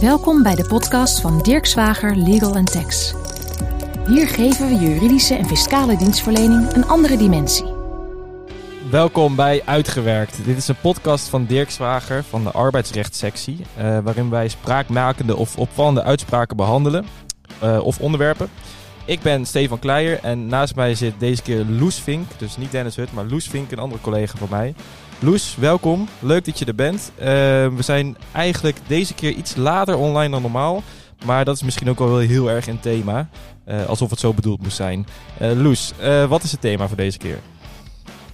Welkom bij de podcast van Dirk Zwager Legal & Tax. Hier geven we juridische en fiscale dienstverlening een andere dimensie. Welkom bij Uitgewerkt. Dit is een podcast van Dirk Zwager van de arbeidsrechtssectie, waarin wij spraakmakende of opvallende uitspraken behandelen of onderwerpen. Ik ben Stefan Kleijer en naast mij zit deze keer Loes Fink, dus niet Dennis Hut, maar Loes Fink, een andere collega van mij. Loes, welkom. Leuk dat je er bent. We zijn eigenlijk deze keer iets later online dan normaal. Maar dat is misschien ook wel heel erg een thema. Alsof het zo bedoeld moest zijn. Loes, wat is het thema voor deze keer?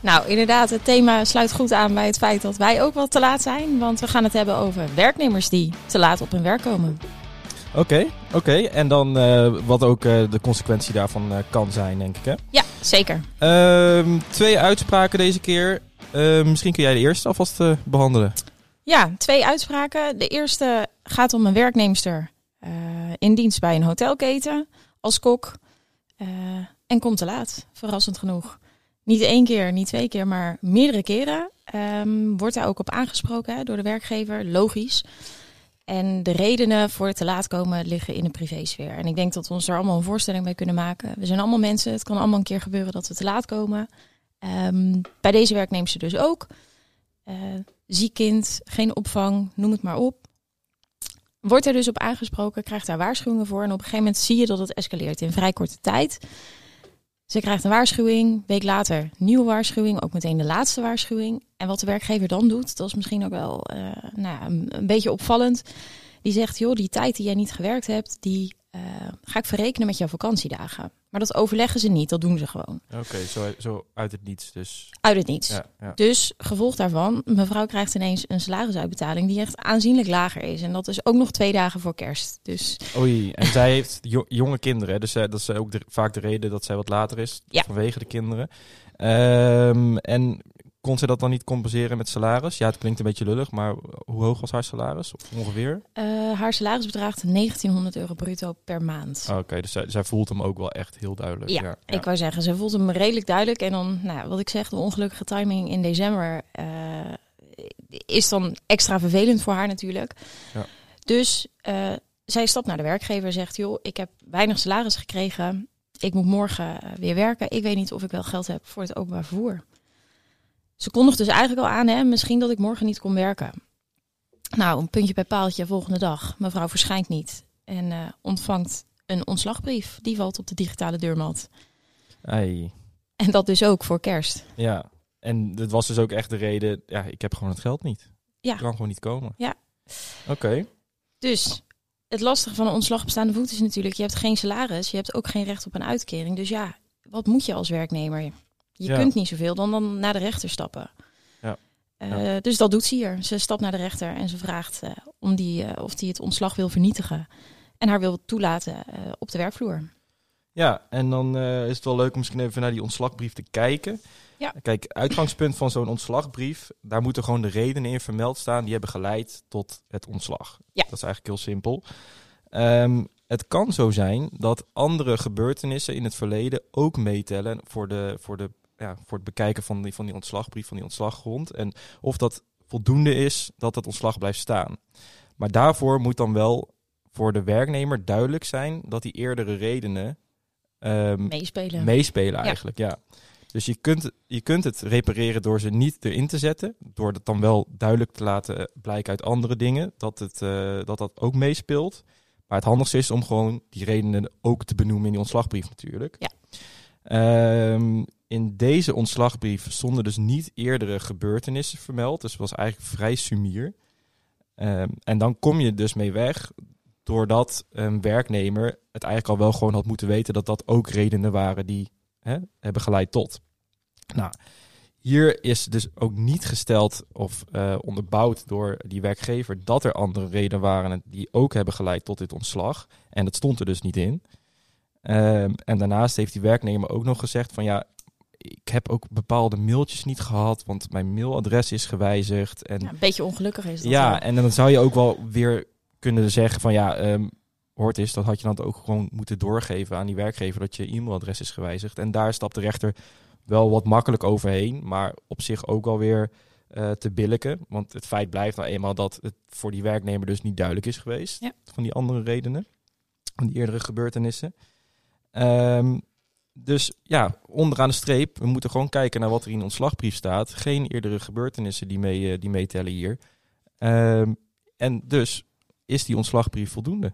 Nou, inderdaad, het thema sluit goed aan bij het feit dat wij ook wel te laat zijn. Want we gaan het hebben over werknemers die te laat op hun werk komen. Oké. En dan wat ook de consequentie daarvan kan zijn, denk ik, hè? Ja, zeker. Twee uitspraken deze keer. Misschien kun jij de eerste alvast behandelen. Ja, twee uitspraken. De eerste gaat om een werknemster in dienst bij een hotelketen als kok. En komt te laat, verrassend genoeg. Niet één keer, niet twee keer, maar meerdere keren. Wordt daar ook op aangesproken door de werkgever, logisch. En de redenen voor het te laat komen liggen in de privésfeer. En ik denk dat we ons daar allemaal een voorstelling bij kunnen maken. We zijn allemaal mensen, het kan allemaal een keer gebeuren dat we te laat komen. Bij deze werknemster dus ook. Ziek kind, geen opvang, noem het maar op. Wordt er dus op aangesproken, krijgt daar waarschuwingen voor. En op een gegeven moment zie je dat het escaleert in vrij korte tijd. Ze krijgt een waarschuwing, week later nieuwe waarschuwing, ook meteen de laatste waarschuwing. En wat de werkgever dan doet, dat is misschien ook wel een beetje opvallend. Die zegt, joh, die tijd die jij niet gewerkt hebt, die ga ik verrekenen met jouw vakantiedagen. Maar dat overleggen ze niet, dat doen ze gewoon. Oké, zo uit het niets dus. Uit het niets. Ja. Dus gevolg daarvan, mevrouw krijgt ineens een salarisuitbetaling die echt aanzienlijk lager is. En dat is ook nog 2 dagen voor kerst. Dus. Oei, en zij heeft jonge kinderen. Dus dat is ook vaak de reden dat zij wat later is, ja. Vanwege de kinderen. En kon ze dat dan niet compenseren met salaris? Ja, het klinkt een beetje lullig, maar hoe hoog was haar salaris ongeveer? Haar salaris bedraagt €1900 bruto per maand. Oké, dus zij voelt hem ook wel echt heel duidelijk. Ja, ik wou zeggen, zij voelt hem redelijk duidelijk. En dan, wat ik zeg, de ongelukkige timing in december is dan extra vervelend voor haar natuurlijk. Ja. Dus zij stapt naar de werkgever en zegt, joh, ik heb weinig salaris gekregen. Ik moet morgen weer werken. Ik weet niet of ik wel geld heb voor het openbaar vervoer. Ze kondigt dus eigenlijk al aan, misschien dat ik morgen niet kon werken. Nou, een puntje bij paaltje volgende dag. Mevrouw verschijnt niet en ontvangt een ontslagbrief. Die valt op de digitale deurmat. Ai. En dat dus ook voor kerst. Ja, en dat was dus ook echt de reden. Ja, ik heb gewoon het geld niet. Ja. Ik kan gewoon niet komen. Ja. Oké. Dus het lastige van een ontslag op staande voet is natuurlijk, je hebt geen salaris, je hebt ook geen recht op een uitkering. Dus ja, wat moet je als werknemer? Je kunt niet zoveel dan naar de rechter stappen. Ja. Dus dat doet ze hier. Ze stapt naar de rechter en ze vraagt of die het ontslag wil vernietigen. En haar wil toelaten op de werkvloer. Ja, en dan is het wel leuk om misschien even naar die ontslagbrief te kijken. Ja. Kijk, uitgangspunt van zo'n ontslagbrief, daar moeten gewoon de redenen in vermeld staan die hebben geleid tot het ontslag. Ja. Dat is eigenlijk heel simpel. Het kan zo zijn dat andere gebeurtenissen in het verleden ook meetellen voor het bekijken van die ontslagbrief, van die ontslaggrond. En of dat voldoende is dat het ontslag blijft staan. Maar daarvoor moet dan wel voor de werknemer duidelijk zijn dat die eerdere redenen meespelen eigenlijk. Ja. Dus je kunt het repareren door ze niet erin te zetten. Door het dan wel duidelijk te laten blijken uit andere dingen dat ook meespeelt. Maar het handigste is om gewoon die redenen ook te benoemen in die ontslagbrief natuurlijk. Ja. In deze ontslagbrief stonden dus niet eerdere gebeurtenissen vermeld. Dus het was eigenlijk vrij sumier. En dan kom je dus mee weg doordat een werknemer het eigenlijk al wel gewoon had moeten weten dat ook redenen waren die hebben geleid tot. Nou, hier is dus ook niet gesteld of onderbouwd door die werkgever dat er andere redenen waren die ook hebben geleid tot dit ontslag. En dat stond er dus niet in. En daarnaast heeft die werknemer ook nog gezegd van ja, ik heb ook bepaalde mailtjes niet gehad, want mijn mailadres is gewijzigd. En ja, een beetje ongelukkig is dat. Ja, en dan zou je ook wel weer kunnen zeggen van ja, hoort eens, dat had je dan ook gewoon moeten doorgeven aan die werkgever dat je e-mailadres is gewijzigd. En daar stapt de rechter wel wat makkelijk overheen, maar op zich ook alweer te billijken. Want het feit blijft nou eenmaal dat het voor die werknemer dus niet duidelijk is geweest. Ja. Van die andere redenen, van die eerdere gebeurtenissen. Dus ja, onderaan de streep, we moeten gewoon kijken naar wat er in de ontslagbrief staat. Geen eerdere gebeurtenissen die meetellen hier. En dus is die ontslagbrief voldoende?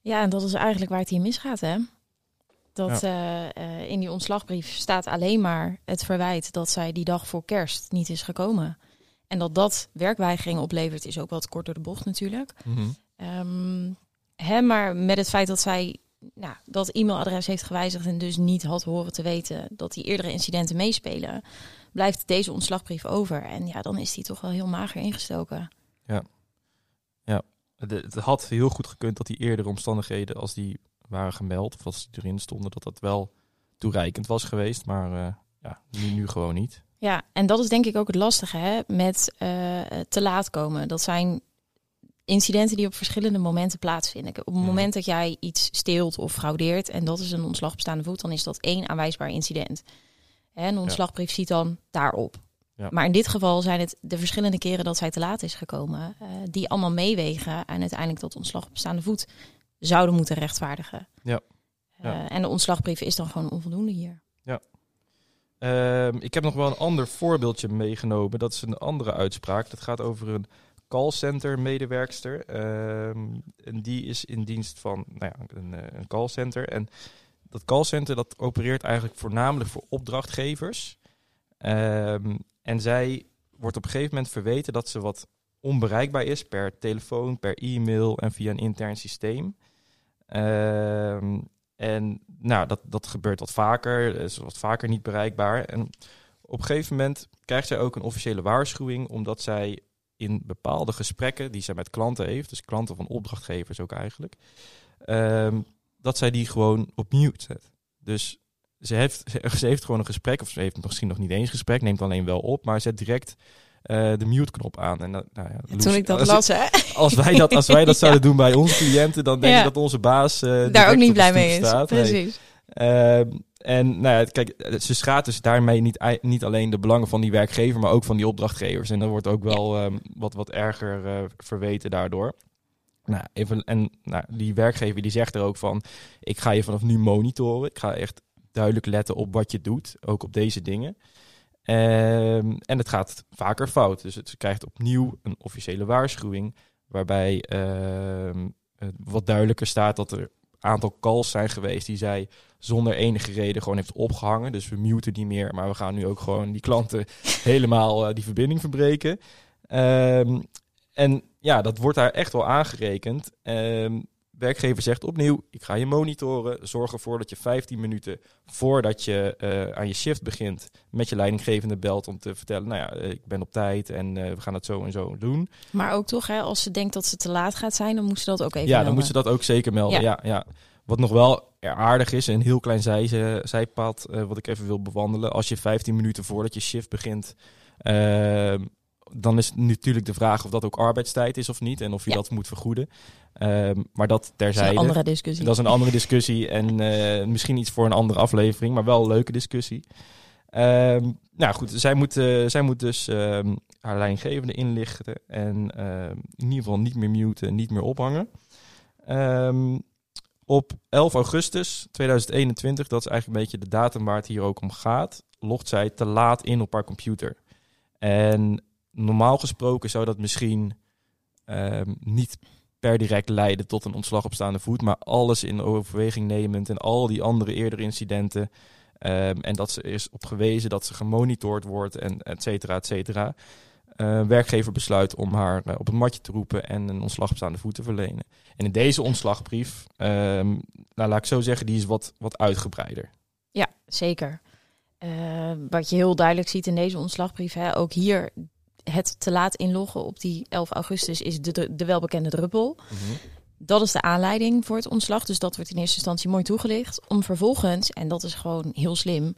Ja, en dat is eigenlijk waar het hier misgaat, hè? Dat ja. In die ontslagbrief staat alleen maar het verwijt dat zij die dag voor kerst niet is gekomen. En dat dat werkweigering oplevert is ook wat kort door de bocht natuurlijk. Mm-hmm. Maar met het feit dat zij dat e-mailadres heeft gewijzigd en dus niet had horen te weten dat die eerdere incidenten meespelen, blijft deze ontslagbrief over. En ja, dan is die toch wel heel mager ingestoken. Ja, ja. Het had heel goed gekund dat die eerdere omstandigheden, als die waren gemeld of als die erin stonden, dat dat wel toereikend was geweest. Maar nu gewoon niet. Ja, en dat is denk ik ook het lastige, hè, met te laat komen. Dat zijn incidenten die op verschillende momenten plaatsvinden. Op het moment dat jij iets steelt of fraudeert en dat is een ontslag op staande voet, dan is dat één aanwijsbaar incident. En een ontslagbrief ziet dan daarop. Ja. Maar in dit geval zijn het de verschillende keren dat zij te laat is gekomen, die allemaal meewegen en uiteindelijk dat ontslag op staande voet zouden moeten rechtvaardigen. Ja. En de ontslagbrief is dan gewoon onvoldoende hier. Ja. Ik heb nog wel een ander voorbeeldje meegenomen. Dat is een andere uitspraak. Dat gaat over een callcenter medewerkster. En die is in dienst van een callcenter. En dat callcenter dat opereert eigenlijk voornamelijk voor opdrachtgevers. En zij wordt op een gegeven moment verweten dat ze wat onbereikbaar is per telefoon, per e-mail en via een intern systeem. Dat gebeurt wat vaker. Ze is wat vaker niet bereikbaar. En op een gegeven moment krijgt zij ook een officiële waarschuwing, omdat zij in bepaalde gesprekken die zij met klanten heeft, dus klanten van opdrachtgevers ook eigenlijk, dat zij die gewoon op mute zet. Dus ze heeft gewoon een gesprek, of ze heeft misschien nog niet eens gesprek, neemt alleen wel op, maar zet direct de mute-knop aan. En Loes, toen ik dat las, hè? Als wij dat zouden doen bij onze cliënten, dan denk ik dat onze baas daar ook niet blij mee is. Staat. Precies. Nee. Kijk, ze schaadt dus daarmee niet alleen de belangen van die werkgever, maar ook van die opdrachtgevers. En dat wordt ook wel wat erger verweten daardoor. Die werkgever die zegt er ook van, ik ga je vanaf nu monitoren. Ik ga echt duidelijk letten op wat je doet, ook op deze dingen. En het gaat vaker fout. Dus het krijgt opnieuw een officiële waarschuwing, waarbij wat duidelijker staat dat er aantal calls zijn geweest die zij zonder enige reden gewoon heeft opgehangen. Dus we muten die meer, maar we gaan nu ook gewoon die klanten helemaal die verbinding verbreken. Dat wordt daar echt wel aangerekend. Werkgever zegt opnieuw, ik ga je monitoren. Zorg ervoor dat je 15 minuten voordat je aan je shift begint met je leidinggevende belt om te vertellen, ik ben op tijd en we gaan het zo en zo doen. Maar ook toch, hè, als ze denkt dat ze te laat gaat zijn, dan moet ze dat ook even melden. Ja, dan moet ze dat ook zeker melden. Ja. Ja, ja. Wat nog wel aardig is, een heel klein zijpad wat ik even wil bewandelen. Als je 15 minuten voordat je shift begint, dan is natuurlijk de vraag of dat ook arbeidstijd is of niet en of je dat moet vergoeden. Maar dat terzijde. Dat is een andere discussie en misschien iets voor een andere aflevering, maar wel een leuke discussie. Zij moet dus haar leidinggevende inlichten en in ieder geval niet meer muten, niet meer ophangen. Op 11 augustus 2021, dat is eigenlijk een beetje de datum waar het hier ook om gaat, logt zij te laat in op haar computer. En normaal gesproken zou dat misschien niet per direct leiden tot een ontslag op staande voet, maar alles in overweging nemend en al die andere eerdere incidenten en dat ze is op gewezen, dat ze gemonitord wordt en et cetera, et cetera. Werkgever besluit om haar op het matje te roepen en een ontslag op staande voet te verlenen. En in deze ontslagbrief, laat ik zo zeggen, die is wat uitgebreider. Ja, zeker. Wat je heel duidelijk ziet in deze ontslagbrief, hè, ook hier het te laat inloggen op die 11 augustus is de welbekende druppel. Mm-hmm. Dat is de aanleiding voor het ontslag. Dus dat wordt in eerste instantie mooi toegelicht. Om vervolgens, en dat is gewoon heel slim,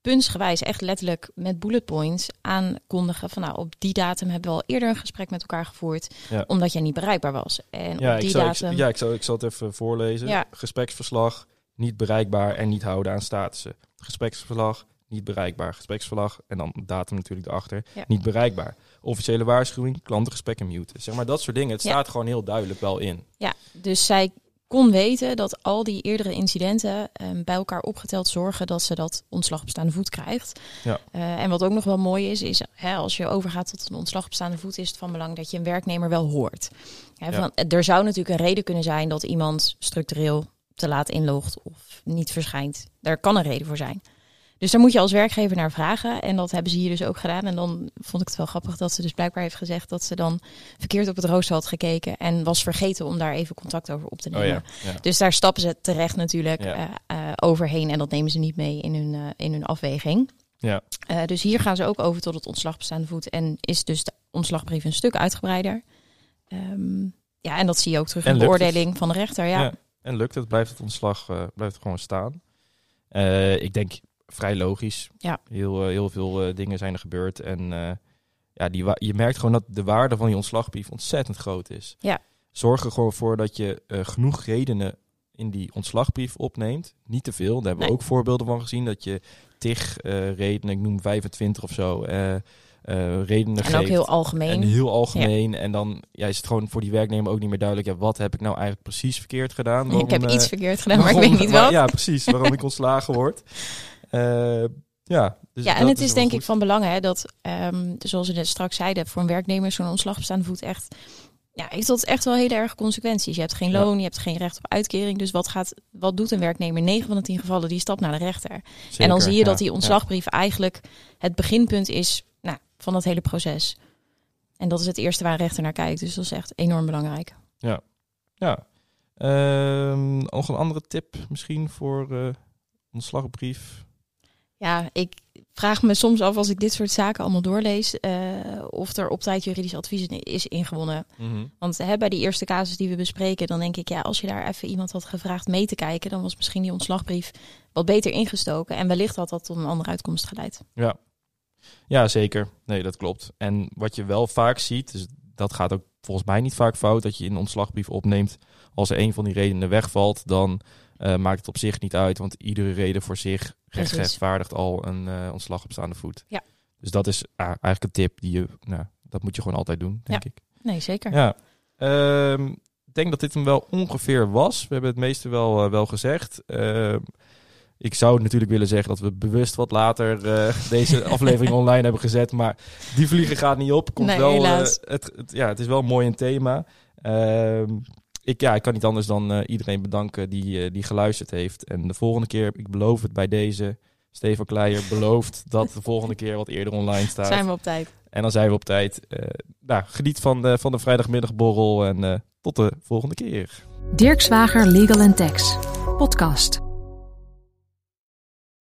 puntsgewijs echt letterlijk met bullet points aankondigen van op die datum hebben we al eerder een gesprek met elkaar gevoerd, omdat jij niet bereikbaar was. En op die datum... Ik zal het even voorlezen. Ja. Gespreksverslag, niet bereikbaar en niet houden aan statussen. Gespreksverslag, niet bereikbaar. Gespreksverslag en dan datum natuurlijk erachter, ja. Niet bereikbaar. Officiële waarschuwing, klantengesprekken muten. Zeg maar dat soort dingen, het staat gewoon heel duidelijk wel in. Ja, dus zij kon weten dat al die eerdere incidenten bij elkaar opgeteld zorgen dat ze dat ontslag op staande voet krijgt. Ja. En wat ook nog wel mooi is, is als je overgaat tot een ontslag op staande voet, is het van belang dat je een werknemer wel hoort. Er zou natuurlijk een reden kunnen zijn dat iemand structureel te laat inlogt of niet verschijnt. Daar kan een reden voor zijn. Dus daar moet je als werkgever naar vragen. En dat hebben ze hier dus ook gedaan. En dan vond ik het wel grappig dat ze dus blijkbaar heeft gezegd dat ze dan verkeerd op het rooster had gekeken. En was vergeten om daar even contact over op te nemen. Oh ja, ja. Dus daar stappen ze terecht natuurlijk overheen. En dat nemen ze niet mee in hun afweging. Ja. Dus hier gaan ze ook over tot het ontslag op staande voet. En is dus de ontslagbrief een stuk uitgebreider. En dat zie je ook terug in de beoordeling van de rechter. Ja. Ja. En lukt het? Blijft het ontslag blijft gewoon staan? Ik denk... Vrij logisch. Ja. Heel veel dingen zijn er gebeurd. En je merkt gewoon dat de waarde van die ontslagbrief ontzettend groot is. Ja. Zorg er gewoon voor dat je genoeg redenen in die ontslagbrief opneemt. Niet te veel. Daar hebben we ook voorbeelden van gezien. Dat je tig redenen, ik noem 25 of zo, redenen geeft. En ook heel algemeen. En dan is het gewoon voor die werknemer ook niet meer duidelijk. Ja, wat heb ik nou eigenlijk precies verkeerd gedaan? Waarom, ik heb iets verkeerd gedaan, maar ik weet niet wat. Ja, precies. Waarom ik ontslagen word. Dus ja, en het is denk ik van belang dat, zoals we net straks zeiden, voor een werknemer zo'n ontslag op staande voet echt, heeft dat echt wel hele erge consequenties. Je hebt geen loon, je hebt geen recht op uitkering. Dus wat doet een werknemer? 9 van de 10 gevallen, die stapt naar de rechter. Zeker, en dan zie je dat die ontslagbrief eigenlijk het beginpunt is van dat hele proces. En dat is het eerste waar een rechter naar kijkt. Dus dat is echt enorm belangrijk. Ja, ja. Nog een andere tip misschien voor ontslagbrief... Ja, ik vraag me soms af als ik dit soort zaken allemaal doorlees... of er op tijd juridisch advies is ingewonnen. Mm-hmm. Want bij die eerste casus die we bespreken... dan denk ik, als je daar even iemand had gevraagd mee te kijken... dan was misschien die ontslagbrief wat beter ingestoken. En wellicht had dat tot een andere uitkomst geleid. Ja, zeker. Nee, dat klopt. En wat je wel vaak ziet, dus dat gaat ook volgens mij niet vaak fout... dat je in een ontslagbrief opneemt als er een van die redenen wegvalt... dan maakt het op zich niet uit, want iedere reden voor zich... rechtvaardigt al een ontslag op staande voet. Ja. Dus dat is eigenlijk een tip die je... dat moet je gewoon altijd doen, denk ik. Nee, zeker. Ja. Ik denk dat dit hem wel ongeveer was. We hebben het meeste wel gezegd. Ik zou natuurlijk willen zeggen dat we bewust wat later deze aflevering online hebben gezet. Maar die vliegen gaat niet op. Het is wel mooi een thema. Ik kan niet anders dan iedereen bedanken die geluisterd heeft. En de volgende keer, ik beloof het bij deze, Stefan Kleijer belooft dat de volgende keer wat eerder online staat. Zijn we op tijd. En dan zijn we op tijd. Geniet van de vrijdagmiddagborrel en tot de volgende keer. Dirk Zwager Legal & Tax podcast.